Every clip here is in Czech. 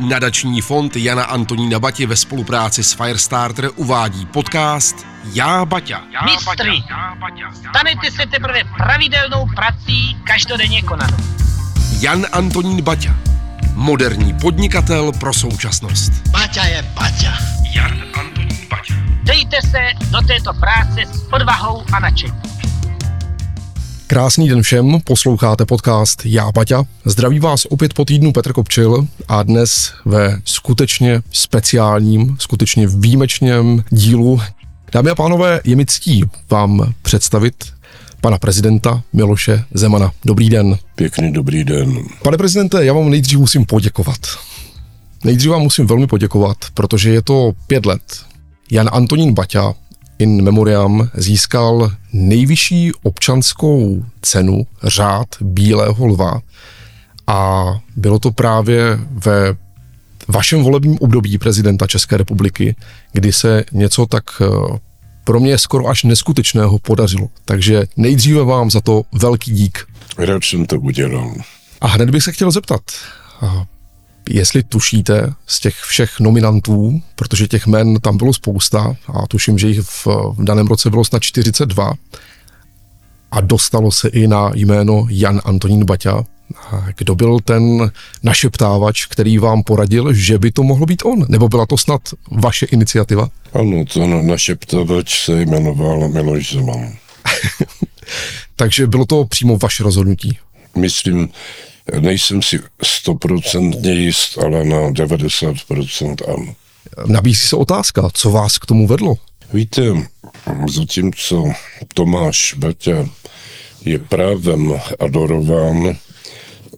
Nadační fond Jana Antonína Bati ve spolupráci s Firestarter uvádí podcast Já Baťa. Mistry, stanete se teprve pravidelnou prací každodenně konanou. Jan Antonín Baťa, moderní podnikatel pro současnost. Baťa je Baťa. Jan Antonín Baťa. Dejte se do této práce s odvahou a nadšením. Krásný den všem, posloucháte podcast Já Baťa. Zdraví vás opět po týdnu Petr Kopčil a dnes ve skutečně speciálním, skutečně výjimečném dílu. Dámy a pánové, je mi ctí vám představit pana prezidenta Miloše Zemana. Dobrý den. Pěkný dobrý den. Pane prezidente, já vám nejdřív musím poděkovat. Nejdřív vám musím velmi poděkovat, protože je to 5 let. Jan Antonín Baťa in memoriam získal nejvyšší občanskou cenu Řád Bílého lva a bylo to právě ve vašem volebním období prezidenta České republiky, kdy se něco tak pro mě skoro až neskutečného podařilo. Takže nejdříve vám za to velký dík. Rád jsem to udělal. A hned bych se chtěl zeptat, jestli tušíte z těch všech nominantů, protože těch jmen tam bylo spousta a tuším, že jich v daném roce bylo snad 42 a dostalo se i na jméno Jan Antonín Baťa. Kdo byl ten našeptávač, který vám poradil, že by to mohl být on? Nebo byla to snad vaše iniciativa? Ano, ten našeptávač se jmenoval Miloš Zeman. Takže bylo to přímo vaše rozhodnutí? Myslím, nejsem si 100% jist, ale na 90% ano. Nabízí se otázka, co vás k tomu vedlo? Víte, zatímco Tomáš Baťa je právem adorován,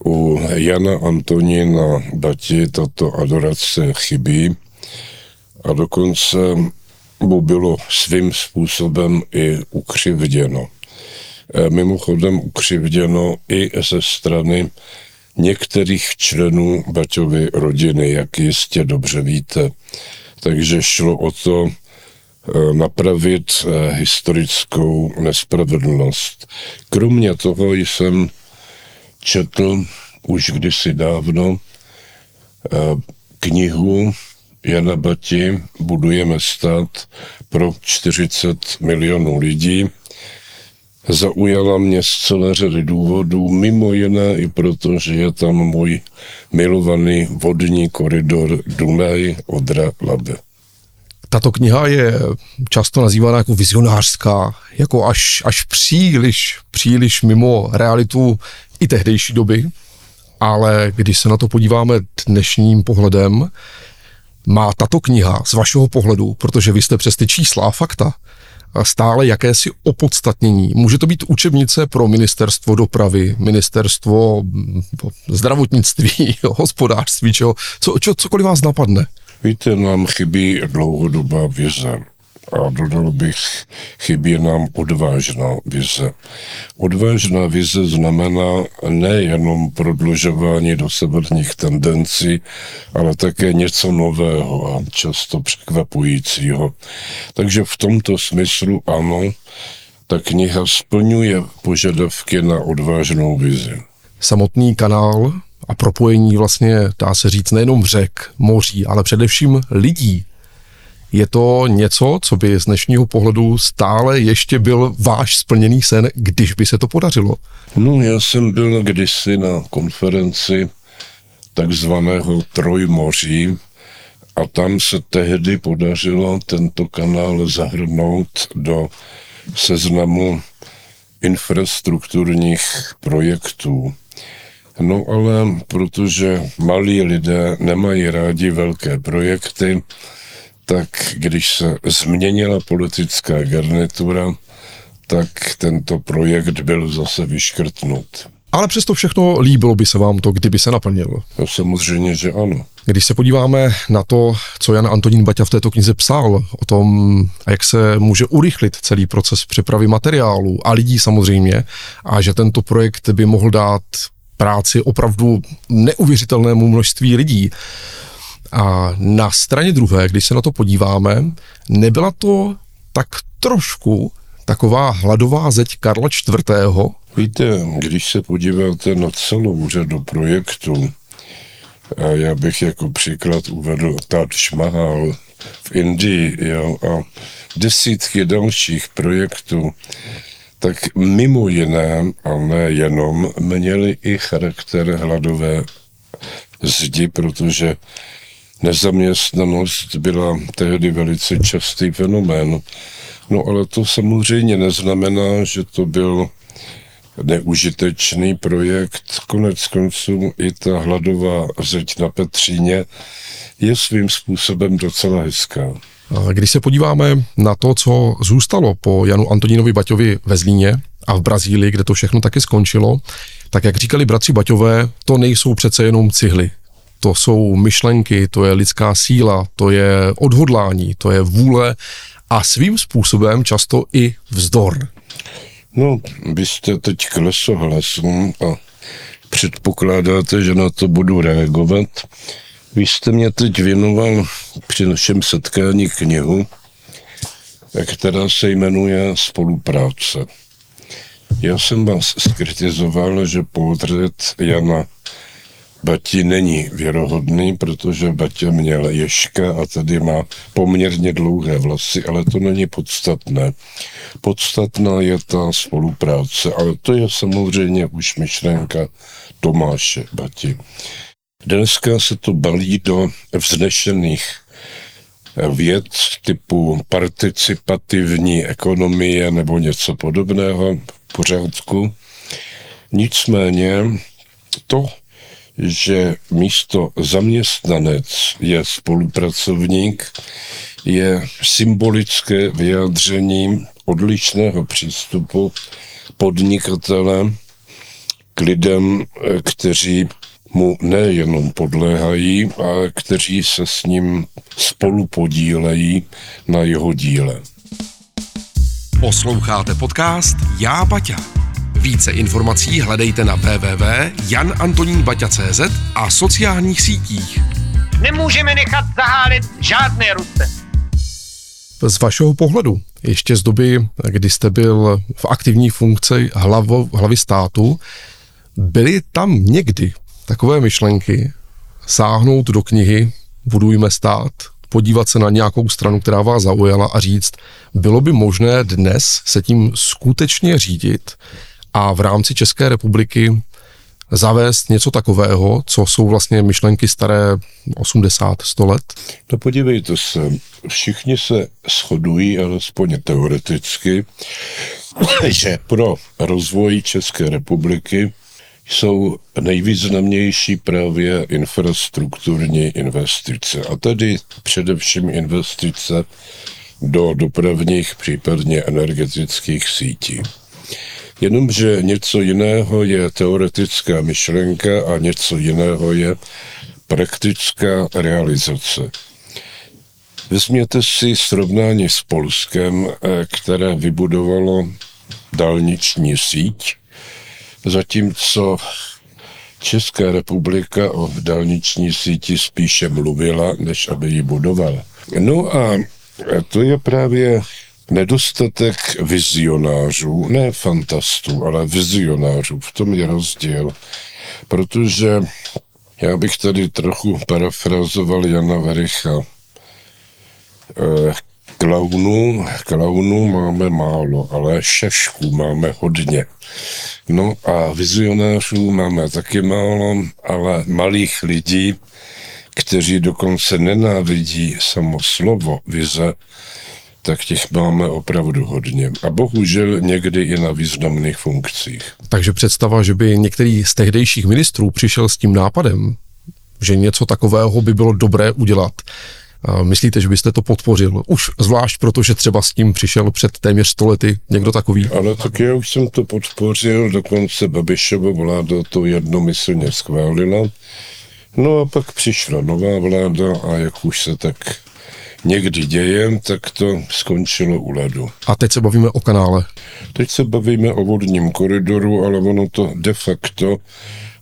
u Jana Antonína Bati tato adorace chybí a dokonce mu bylo svým způsobem i ukřivděno. Mimochodem ukřivděno i ze strany některých členů Baťovy rodiny, jak jistě dobře víte. Takže šlo o to napravit historickou nespravedlnost. Kromě toho jsem četl už kdysi dávno knihu Jana Bati Budujeme stát pro 40 milionů lidí. Zaujala mě z celé řady důvodů, mimo jiné i proto, že je tam můj milovaný vodní koridor Dunaj Odra Labe. Tato kniha je často nazývána jako vizionářská, jako až příliš mimo realitu i tehdejší doby, ale když se na to podíváme dnešním pohledem, má tato kniha z vašeho pohledu, protože vy jste přes ty čísla a fakta, stále jakési opodstatnění. Může to být učebnice pro ministerstvo dopravy, ministerstvo zdravotnictví, hospodářství, cokoliv vás napadne. Víte, nám chybí dlouhodobá vize. A dodal bych, chybí nám odvážná vize. Odvážná vize znamená nejenom prodlužování dosavadních tendencí, ale také něco nového a často překvapujícího. Takže v tomto smyslu ano, ta kniha splňuje požadavky na odvážnou vizi. Samotný kanál a propojení vlastně, dá se říct, nejenom řek, moří, ale především lidí. Je to něco, co by z dnešního pohledu stále ještě byl váš splněný sen, když by se to podařilo? No, já jsem byl kdysi na konferenci takzvaného Trojmoří a tam se tehdy podařilo tento kanál zahrnout do seznamu infrastrukturních projektů. No ale protože malí lidé nemají rádi velké projekty, tak když se změnila politická garnitura, tak tento projekt byl zase vyškrtnut. Ale přesto všechno líbilo by se vám to, kdyby se naplnilo? No, samozřejmě, že ano. Když se podíváme na to, co Jan Antonín Baťa v této knize psal, o tom, jak se může urychlit celý proces přepravy materiálu a lidí samozřejmě, a že tento projekt by mohl dát práci opravdu neuvěřitelnému množství lidí, a na straně druhé, když se na to podíváme, nebyla to tak trošku taková hladová zeď Karla IV. Víte, když se podíváte na celou řadu projektů, Já bych jako příklad uvedl Tata Mahal v Indii, jo, a desítky dalších projektů, tak mimo jiné, a ne jenom, měli i charakter hladové zdi, protože nezaměstnanost byla tehdy velice častý fenomén. No ale to samozřejmě neznamená, že to byl neužitečný projekt. Konec konců i ta hladová zeď na Petříně je svým způsobem docela hezká. Když se podíváme na to, co zůstalo po Janu Antonínovi Baťovi ve Zlíně a v Brazílii, kde to všechno taky skončilo, tak jak říkali bratři Baťové, to nejsou přece jenom cihly. To jsou myšlenky, to je lidská síla, to je odhodlání, to je vůle a svým způsobem často i vzdor. No, vy jste teď lesohlasný a předpokládáte, že na to budu reagovat. Vy jste mě teď věnoval při našem setkání knihu, která se jmenuje Spolupráce. Já jsem vás zkritizoval, že portrét Jana Bati není věrohodný, protože Baťa měl ježka a tady má poměrně dlouhé vlasy, ale to není podstatné. Podstatná je ta spolupráce, ale to je samozřejmě už myšlenka Tomáše Bati. Dneska se to balí do vznešených věd typu participativní ekonomie nebo něco podobného, v pořádku. Nicméně to, že místo zaměstnanec je spolupracovník, je symbolické vyjádření odlišného přístupu podnikatele k lidem, kteří mu nejenom podléhají, ale kteří se s ním spolupodílejí na jeho díle. Posloucháte podcast Já Baťa. Více informací hledejte na www.janantoninbaťa.cz a sociálních sítích. Nemůžeme nechat zahálit žádné ruce. Z vašeho pohledu, ještě z doby, kdy jste byl v aktivní funkci hlavy státu, byly tam někdy takové myšlenky sáhnout do knihy Budujme stát, podívat se na nějakou stranu, která vás zaujala a říct, bylo by možné dnes se tím skutečně řídit a v rámci České republiky zavést něco takového, co jsou vlastně myšlenky staré 80, 100 let? No podívejte se, všichni se shodují, alespoň teoreticky, že pro rozvoj České republiky jsou nejvýznamnější právě infrastrukturní investice. A tedy především investice do dopravních, případně energetických sítí. Jenomže něco jiného je teoretická myšlenka a něco jiného je praktická realizace. Vezměte si srovnání s Polskem, které vybudovalo dálniční síť, zatímco Česká republika o dálniční síti spíše mluvila, než aby ji budovala. No a to je právě nedostatek vizionářů, ne fantastů, ale vizionářů, v tom je rozdíl, protože já bych tady trochu parafrazoval Jana Vericha. Klaunů máme málo, ale šašků máme hodně. No a vizionářů máme taky málo, ale malých lidí, kteří dokonce nenávidí samo slovo vize, tak těch máme opravdu hodně. A bohužel někdy i na významných funkcích. Takže představa, že by některý z tehdejších ministrů přišel s tím nápadem, že něco takového by bylo dobré udělat. Myslíte, že byste to podpořil? Už zvlášť proto, že třeba s tím přišel před téměř 100 lety někdo takový? Ale tak já už jsem to podpořil, dokonce Babišova vláda to jednomyslně schválila. No a pak přišla nová vláda a jak už se tak někdy děje, tak to skončilo u ledu. A teď se bavíme o kanále? Teď se bavíme o vodním koridoru, ale ono to de facto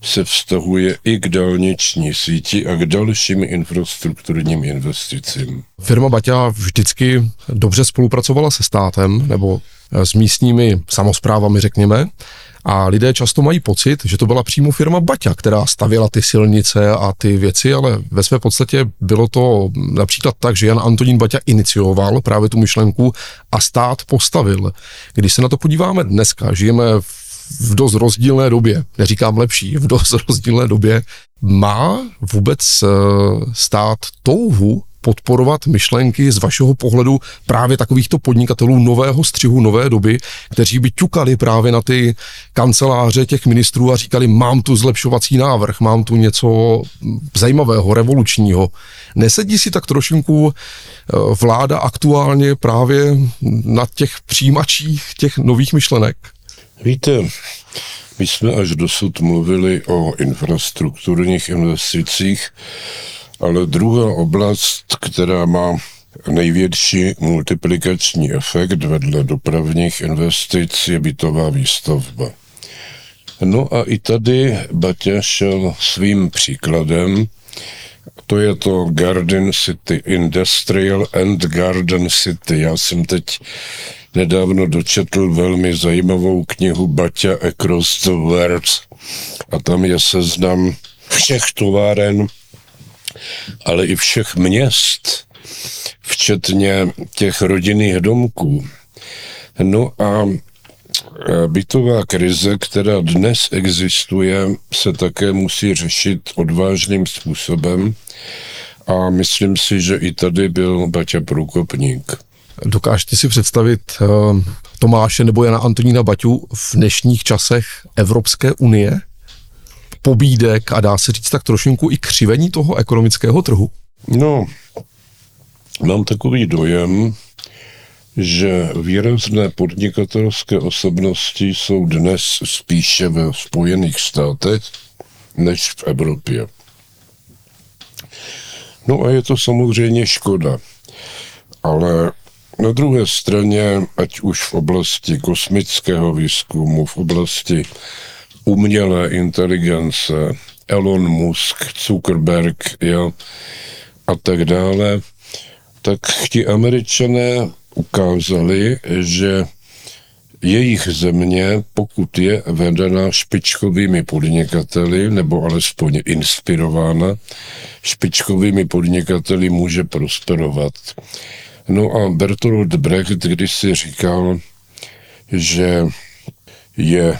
se vztahuje i k dálniční síti a k dalším infrastrukturním investicím. Firma Baťa vždycky dobře spolupracovala se státem nebo s místními samosprávami, řekněme, A lidé často mají pocit, že to byla přímo firma Baťa, která stavěla ty silnice a ty věci, ale ve své podstatě bylo to například tak, že Jan Antonín Baťa inicioval právě tu myšlenku a stát postavil. Když se na to podíváme dneska, žijeme v dost rozdílné době, neříkám lepší, v dost rozdílné době, má vůbec stát touhu podporovat myšlenky z vašeho pohledu právě takovýchto podnikatelů nového střihu, nové doby, kteří by ťukali právě na ty kanceláře těch ministrů a říkali, mám tu zlepšovací návrh, mám tu něco zajímavého, revolučního. Nesedí si tak trošinku vláda aktuálně právě na těch přijímačích těch nových myšlenek? Víte, my jsme až dosud mluvili o infrastrukturních investicích, ale druhá oblast, která má největší multiplikační efekt vedle dopravních investic, je bytová výstavba. No a i tady Baťa šel svým příkladem. To je to Garden City, Industrial and Garden City. Já jsem teď nedávno dočetl velmi zajímavou knihu Baťa Across the World a tam je seznam všech továren, ale i všech měst, včetně těch rodinných domků. No a bytová krize, která dnes existuje, se také musí řešit odvážným způsobem a myslím si, že i tady byl Baťa průkopník. Dokážete si představit Tomáše nebo Jana Antonína Baťu v dnešních časech Evropské unie? Pobídek a dá se říct tak trošinku i křivení toho ekonomického trhu? No, mám takový dojem, že výrazné podnikatelské osobnosti jsou dnes spíše ve Spojených státech než v Evropě. No a je to samozřejmě škoda, ale na druhé straně, ať už v oblasti kosmického výzkumu, v oblasti umělé inteligence, Elon Musk, Zuckerberg, jo, a tak dále, tak ti Američané ukázali, že jejich země, pokud je vedena špičkovými podnikateli, nebo alespoň inspirována špičkovými podnikateli, může prosperovat. No a Bertolt Brecht kdysi říkal, že je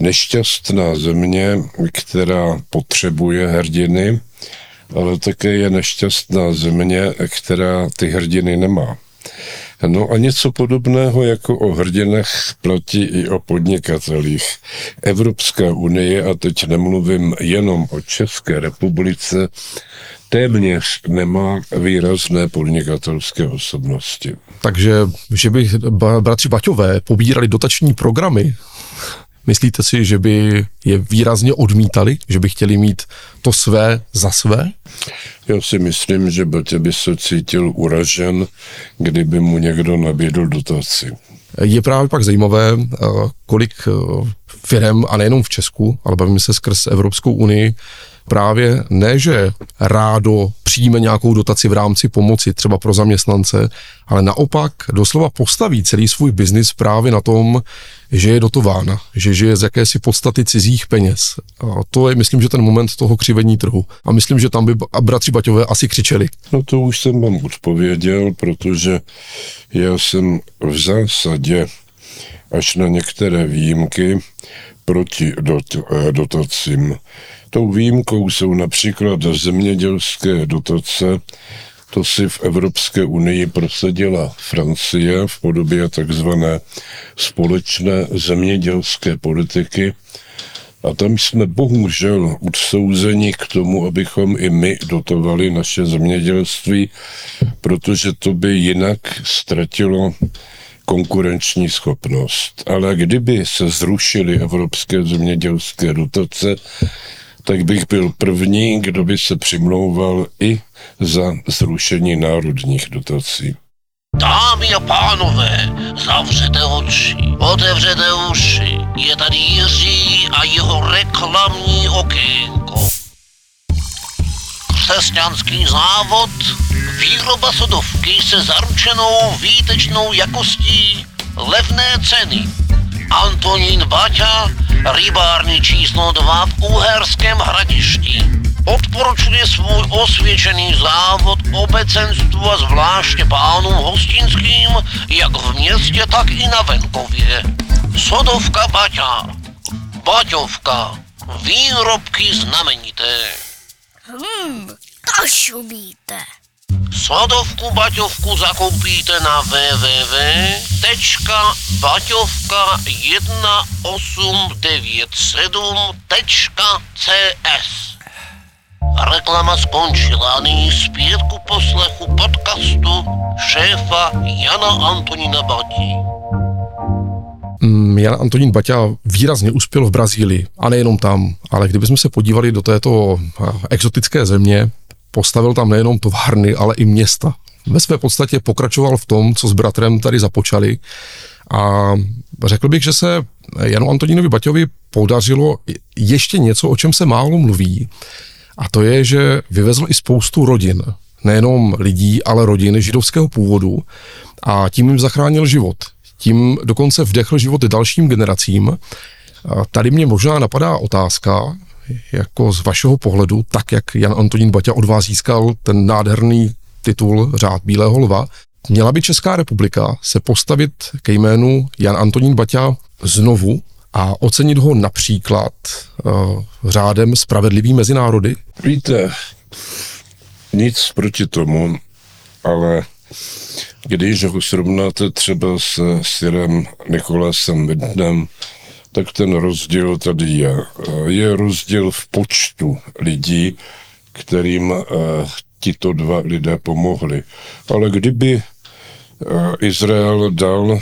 nešťastná země, která potřebuje hrdiny, ale také je nešťastná země, která ty hrdiny nemá. No a něco podobného jako o hrdinech platí i o podnikatelích. Evropská unie, a teď nemluvím jenom o České republice, téměř nemá výrazné podnikatelské osobnosti. Takže, že by bratři Baťové pobírali dotační programy, myslíte si, že by je výrazně odmítali, že by chtěli mít to své za své? Já si myslím, že Baťa by se cítil uražen, kdyby mu někdo nabídl dotaci. Je právě pak zajímavé, kolik firem, a nejenom v Česku, ale bavíme se skrz Evropskou unii, právě ne, že rádo přijme nějakou dotaci v rámci pomoci třeba pro zaměstnance, ale naopak doslova postaví celý svůj biznis právě na tom, že je dotována, že žije z jakési podstaty cizích peněz. A to je, myslím, že ten moment toho křivení trhu. A myslím, že tam by bratři Baťové asi křičeli. No to už jsem vám odpověděl, protože já jsem v zásadě až na některé výjimky proti dotacím. Tou výjimkou jsou například zemědělské dotace, to si v Evropské unii prosadila Francie v podobě takzvané společné zemědělské politiky a tam jsme bohužel odsouzeni k tomu, abychom i my dotovali naše zemědělství, protože to by jinak ztratilo konkurenční schopnost. Ale kdyby se zrušily evropské zemědělské dotace, tak bych byl první, kdo by se přimlouval i za zrušení národních dotací. Dámy a pánové, zavřete oči, otevřete uši, je tady Jiří a jeho reklamní okénko. Křesťanský závod, výroba sodovky se zaručenou výtečnou jakostí, levné ceny Antonín Baťa, rybárny číslo 2 v Uherském Hradišti. Odporučuje svůj osvědčený závod obecenstvu a zvláště pánům hostinským, jak v městě, tak i na venkově. Sodovka Baťa, Baťovka, výrobky znamenité. To šubíte. Sodovku Baťovku zakoupíte na www.baťovka1897.cs. Reklama skončila a nyní zpět ku poslechu podcastu šéfa Jana Antonína Bati. Jan Antonín Baťa výrazně uspěl v Brazílii a nejenom tam, ale kdybychom se podívali do této exotické země, postavil tam nejenom továrny, ale i města. Ve své podstatě pokračoval v tom, co s bratrem tady započali. A řekl bych, že se Janu Antonínovi Baťovi podařilo ještě něco, o čem se málo mluví. A to je, že vyvezl i spoustu rodin. Nejenom lidí, ale rodin židovského původu. A tím jim zachránil život. Tím dokonce vdechl život dalším generacím. A tady mě možná napadá otázka, jako z vašeho pohledu, tak jak Jan Antonín Baťa od vás získal ten nádherný titul Řád Bílého lva, měla by Česká republika se postavit ke jménu Jan Antonín Baťa znovu a ocenit ho například řádem Spravedlivý mezi národy? Víte, nic proti tomu, ale když ho srovnáte třeba s syrem Nikolásem Windem, tak ten rozdíl tady je. Je rozdíl v počtu lidí, kterým tito dva lidé pomohli. Ale kdyby Izrael dal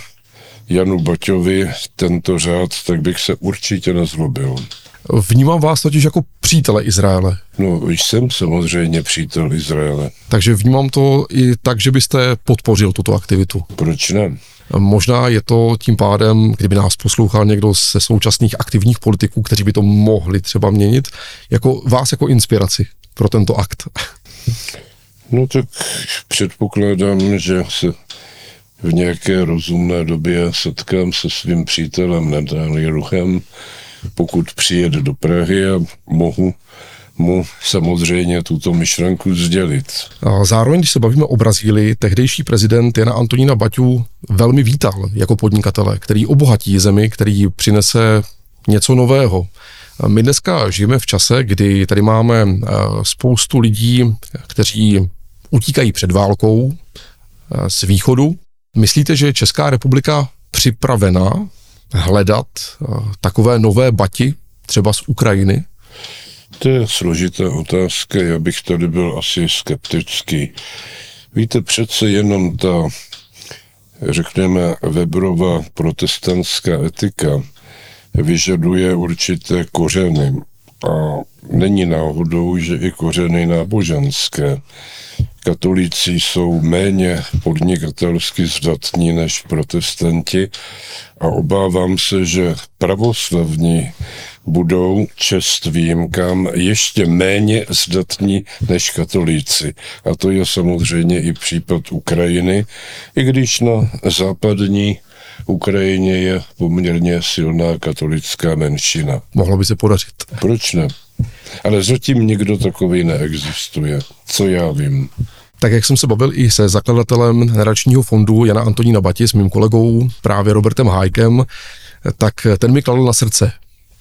Janu Baťovi tento řád, tak bych se určitě nezlobil. Vnímám vás totiž jako přítele Izraele. No, jsem samozřejmě přítel Izraele. Takže vnímám to i tak, že byste podpořil tuto aktivitu. Proč ne? Možná je to tím pádem, kdyby nás poslouchal někdo ze současných aktivních politiků, kteří by to mohli třeba měnit, jako vás jako inspiraci pro tento akt. No tak předpokládám, že se v nějaké rozumné době setkám se svým přítelem Netanjahuem, pokud přijede do Prahy a mohu mu samozřejmě tuto myšlenku sdělit. A zároveň, když se bavíme o Brazílii, tehdejší prezident Jana Antonína Baťu velmi vítal jako podnikatele, který obohatí zemi, který přinese něco nového. My dneska žijeme v čase, kdy tady máme spoustu lidí, kteří utíkají před válkou z východu. Myslíte, že je Česká republika připravena hledat takové nové Bati, třeba z Ukrajiny? To je složitá otázka, já bych tady byl asi skeptický. Víte, přece jenom ta, řekněme, Weberova protestantská etika vyžaduje určité kořeny. A není náhodou, že i kořeny náboženské. Katolíci jsou méně podnikatelsky zdatní než protestanti a obávám se, že pravoslavní budou, čest výjimkám, ještě méně zdatní než katolíci. A to je samozřejmě i případ Ukrajiny, i když na západní Ukrajině je poměrně silná katolická menšina. Mohlo by se podařit. Proč ne? Ale zatím nikdo takový neexistuje, co já vím. Tak jak jsem se bavil i se zakladatelem nadačního fondu Jana Antonína Bati, s mým kolegou, právě Robertem Hájkem, tak ten mi kladl na srdce.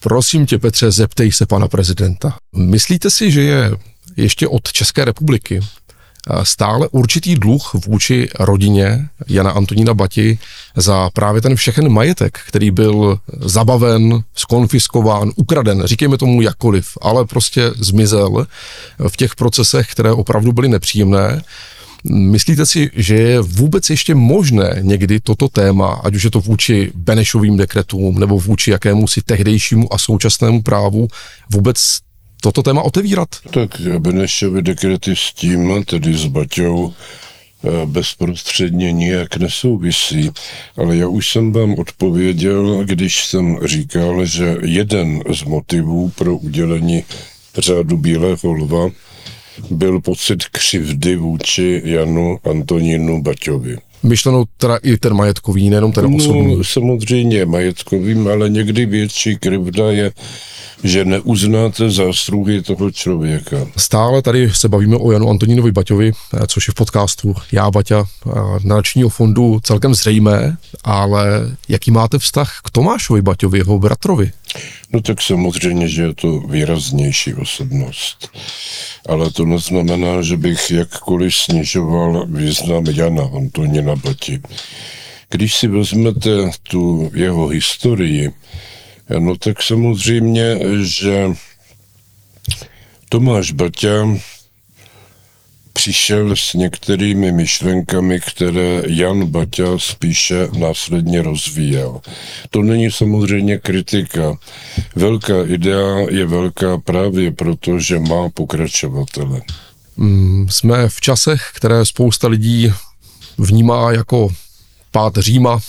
Prosím tě, Petře, zeptej se pana prezidenta. Myslíte si, že je ještě od České republiky stále určitý dluh vůči rodině Jana Antonína Bati za právě ten všechen majetek, který byl zabaven, skonfiskován, ukraden, říkejme tomu jakkoliv, ale prostě zmizel v těch procesech, které opravdu byly nepříjemné. Myslíte si, že je vůbec ještě možné někdy toto téma, ať už je to vůči Benešovým dekretům nebo vůči jakému si tehdejšímu a současnému právu, vůbec toto téma otevírat? Tak Benešovy dekrety s tím, tedy s Baťou, bezprostředně nijak nesouvisí. Ale já už jsem vám odpověděl, když jsem říkal, že jeden z motivů pro udělení Řádu Bílého lva byl pocit křivdy vůči Janu Antonínu Baťovi. myšlenou teda i ten majetkový, nejenom ten osobní. No, samozřejmě majetkovým, ale někdy větší krivda je, že neuznáte zásluhy toho člověka. Stále tady se bavíme o Janu Antonínovi Baťovi, což je v podcastu Já Baťa Nadačního fondu celkem zřejmé, ale jaký máte vztah k Tomášovi Baťovi, jeho bratrovi? No tak samozřejmě, že je to výraznější osobnost, ale to neznamená, že bych jakkoliv snižoval význam Jana Antonína Bati. Když si vezmete tu jeho historii, no tak samozřejmě, že Tomáš Baťa přišel s některými myšlenkami, které Jan Baťa spíše následně rozvíjel. To není samozřejmě kritika. Velká idea je velká právě proto, že má pokračovatele. Jsme v časech, které spousta lidí vnímá jako pád Říma.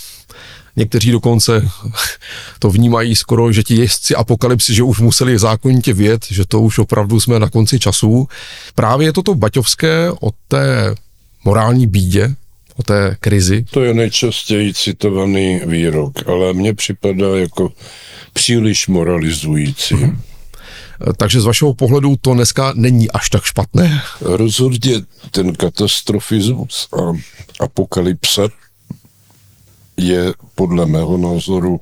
Někteří dokonce to vnímají skoro, že ti jezdci apokalypsy, že už museli zákonitě vědět, že to už opravdu jsme na konci časů. Právě je to baťovské o té morální bídě, o té krizi. To je nejčastěji citovaný výrok, ale mně připadá jako příliš moralizující. Takže z vašeho pohledu to dneska není až tak špatné? Rozhodně ten katastrofismus a apokalypsa je podle mého názoru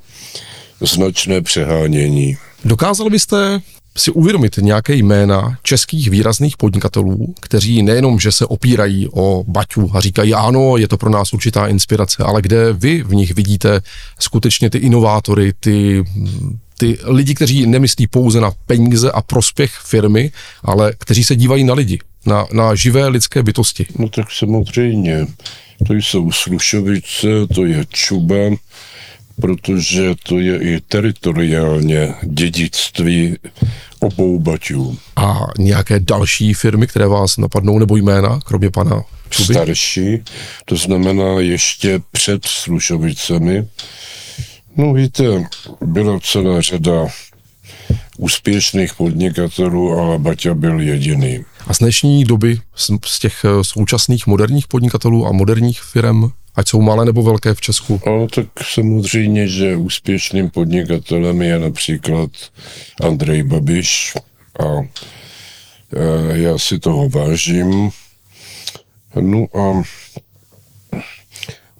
značné přehánění. Dokázal byste si uvědomit nějaké jména českých výrazných podnikatelů, kteří nejenom, že se opírají o Baťu a říkají ano, je to pro nás určitá inspirace, ale kde vy v nich vidíte skutečně ty inovátory, ty lidi, kteří nemyslí pouze na peníze a prospěch firmy, ale kteří se dívají na lidi, na živé lidské bytosti? No tak samozřejmě. To jsou Slušovice, to je Čuba, protože to je i teritoriálně dědictví obou Baťů. A nějaké další firmy, které vás napadnou, nebo jména, kromě pana Čuby? Starší, to znamená ještě před Slušovicemi. No víte, byla celá řada úspěšných podnikatelů, ale Baťa byl jediný. A z dnešní doby, z těch současných moderních podnikatelů a moderních firm, ať jsou malé nebo velké v Česku? No, tak samozřejmě, že úspěšným podnikatelem je například Andrej Babiš a já si toho vážím. No a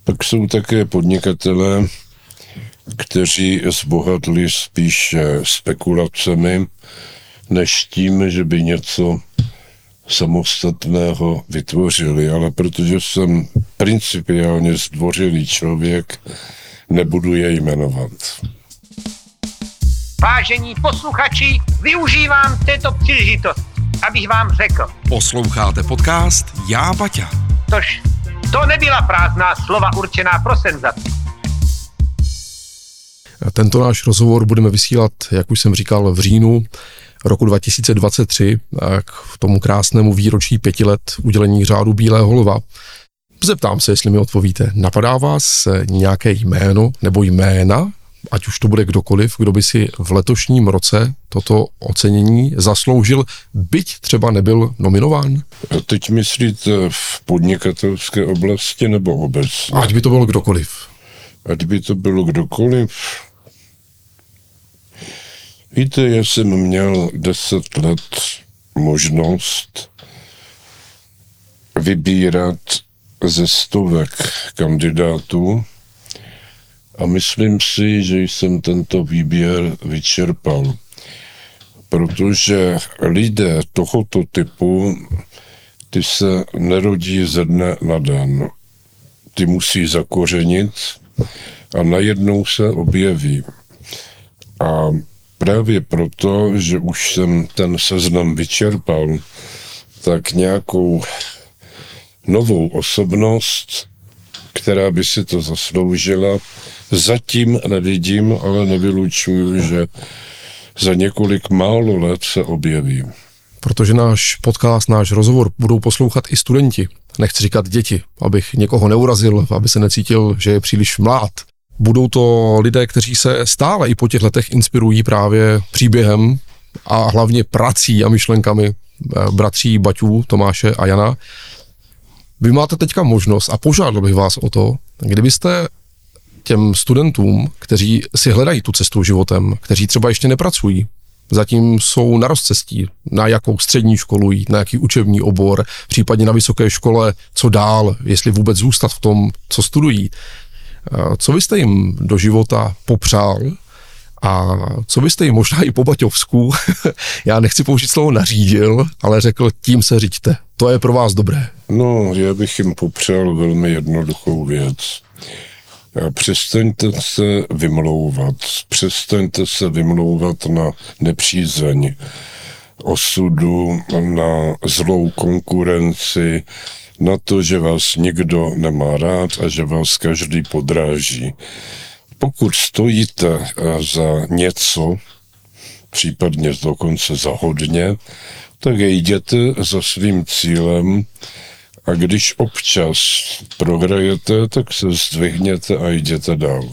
pak jsou také podnikatelé, kteří zbohatli spíše spekulacemi, než tím, že by něco samostatného vytvořili, ale protože jsem principiálně zdvořilý člověk, nebudu jej jmenovat. Vážení posluchači, využívám této příležitost, abych vám řekl. Posloucháte podcast Já Baťa. Tož to nebyla prázdná slova určená pro senzaci. Tento náš rozhovor budeme vysílat, jak už jsem říkal, v říjnu roku 2023 k tomu krásnému výročí 5 let udělení Řádu Bílého lva. Zeptám se, jestli mi odpovíte, napadá vás nějaké jméno nebo jména, ať už to bude kdokoliv, kdo by si v letošním roce toto ocenění zasloužil, byť třeba nebyl nominován? Teď myslíte v podnikatelské oblasti nebo obecně? Ať by to bylo kdokoliv. Ať by to bylo kdokoliv. Víte, já jsem měl 10 let možnost vybírat ze 100 kandidátů a myslím si, že jsem tento výběr vyčerpal, protože lidé tohoto typu, ty se nerodí ze dne na den, ty musí zakořenit a najednou se objeví. A právě proto, že už jsem ten seznam vyčerpal, tak nějakou novou osobnost, která by si to zasloužila, zatím nevidím, ale nevylučuju, že za několik málo let se objeví. Protože náš podcast, náš rozhovor budou poslouchat i studenti. Nechci říkat děti, abych někoho neurazil, aby se necítil, že je příliš mlád. Budou to lidé, kteří se stále i po těch letech inspirují právě příběhem a hlavně prací a myšlenkami bratří Baťů, Tomáše a Jana. Vy máte teďka možnost a požádal bych vás o to, kdybyste těm studentům, kteří si hledají tu cestu životem, kteří třeba ještě nepracují, zatím jsou na rozcestí, na jakou střední školu jít, na jaký učební obor, případně na vysoké škole, co dál, jestli vůbec zůstat v tom, co studují. Co byste jim do života popřál a co byste jim možná i po baťovsku, já nechci použít slovo nařídil, ale řekl, tím se řiďte, to je pro vás dobré. No, já bych jim popřál velmi jednoduchou věc. Přestaňte se vymlouvat. Přestaňte se vymlouvat na nepřízeň osudu, na zlou konkurenci, na to, že vás nikdo nemá rád a že vás každý podráží. Pokud stojíte za něco, případně dokonce za hodně, tak jděte za svým cílem. A když občas prohrajete, tak se zdvihněte a jděte dál.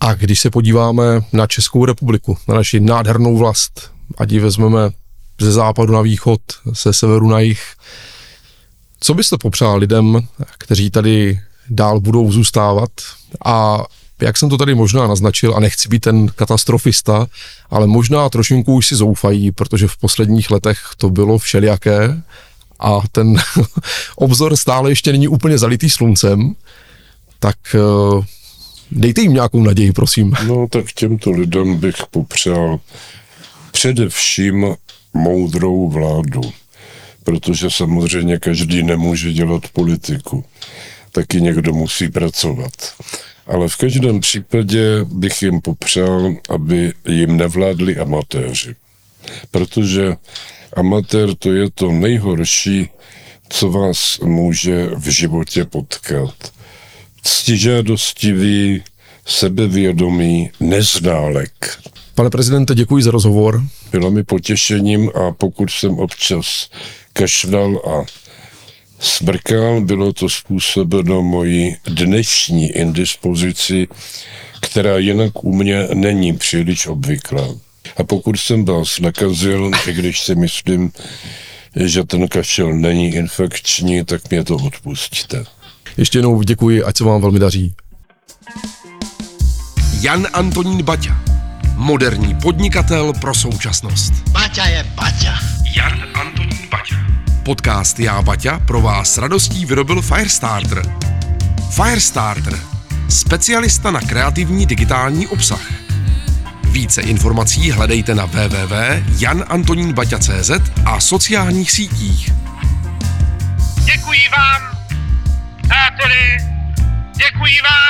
A když se podíváme na Českou republiku, na naši nádhernou vlast, ať ji vezmeme ze západu na východ, ze severu na jih, co byste popřál lidem, kteří tady dál budou zůstávat? A jak jsem to tady možná naznačil, a nechci být ten katastrofista, ale možná trošinku už si zoufají, protože v posledních letech to bylo všelijaké, a ten obzor stále ještě není úplně zalitý sluncem, tak dejte jim nějakou naději, prosím. No tak těmto lidem bych popřál především moudrou vládu, protože samozřejmě každý nemůže dělat politiku, taky někdo musí pracovat. Ale v každém případě bych jim popřál, aby jim nevládli amatéři, protože amatér to je to nejhorší, co vás může v životě potkat. Ctižádostivý, sebevědomý neználek. Pane prezidente, děkuji za rozhovor. Bylo mi potěšením a pokud jsem občas kašlal a smrkal, bylo to způsobeno mojí dnešní indispozici, která jinak u mě není příliš obvyklá. A pokud jsem vás nakazil, i když si myslím, že ten kašel není infekční, tak mě to odpustíte. Ještě jednou děkuji, ať se vám velmi daří. Jan Antonín Baťa. Moderní podnikatel pro současnost. Baťa je Baťa. Jan Antonín Baťa. Podcast Já Baťa pro vás s radostí vyrobil Firestarter. Firestarter. Specialista na kreativní digitální obsah. Více informací hledejte na www.janantoninbaťa.cz a sociálních sítích. Děkuji vám, přáteli, děkuji vám.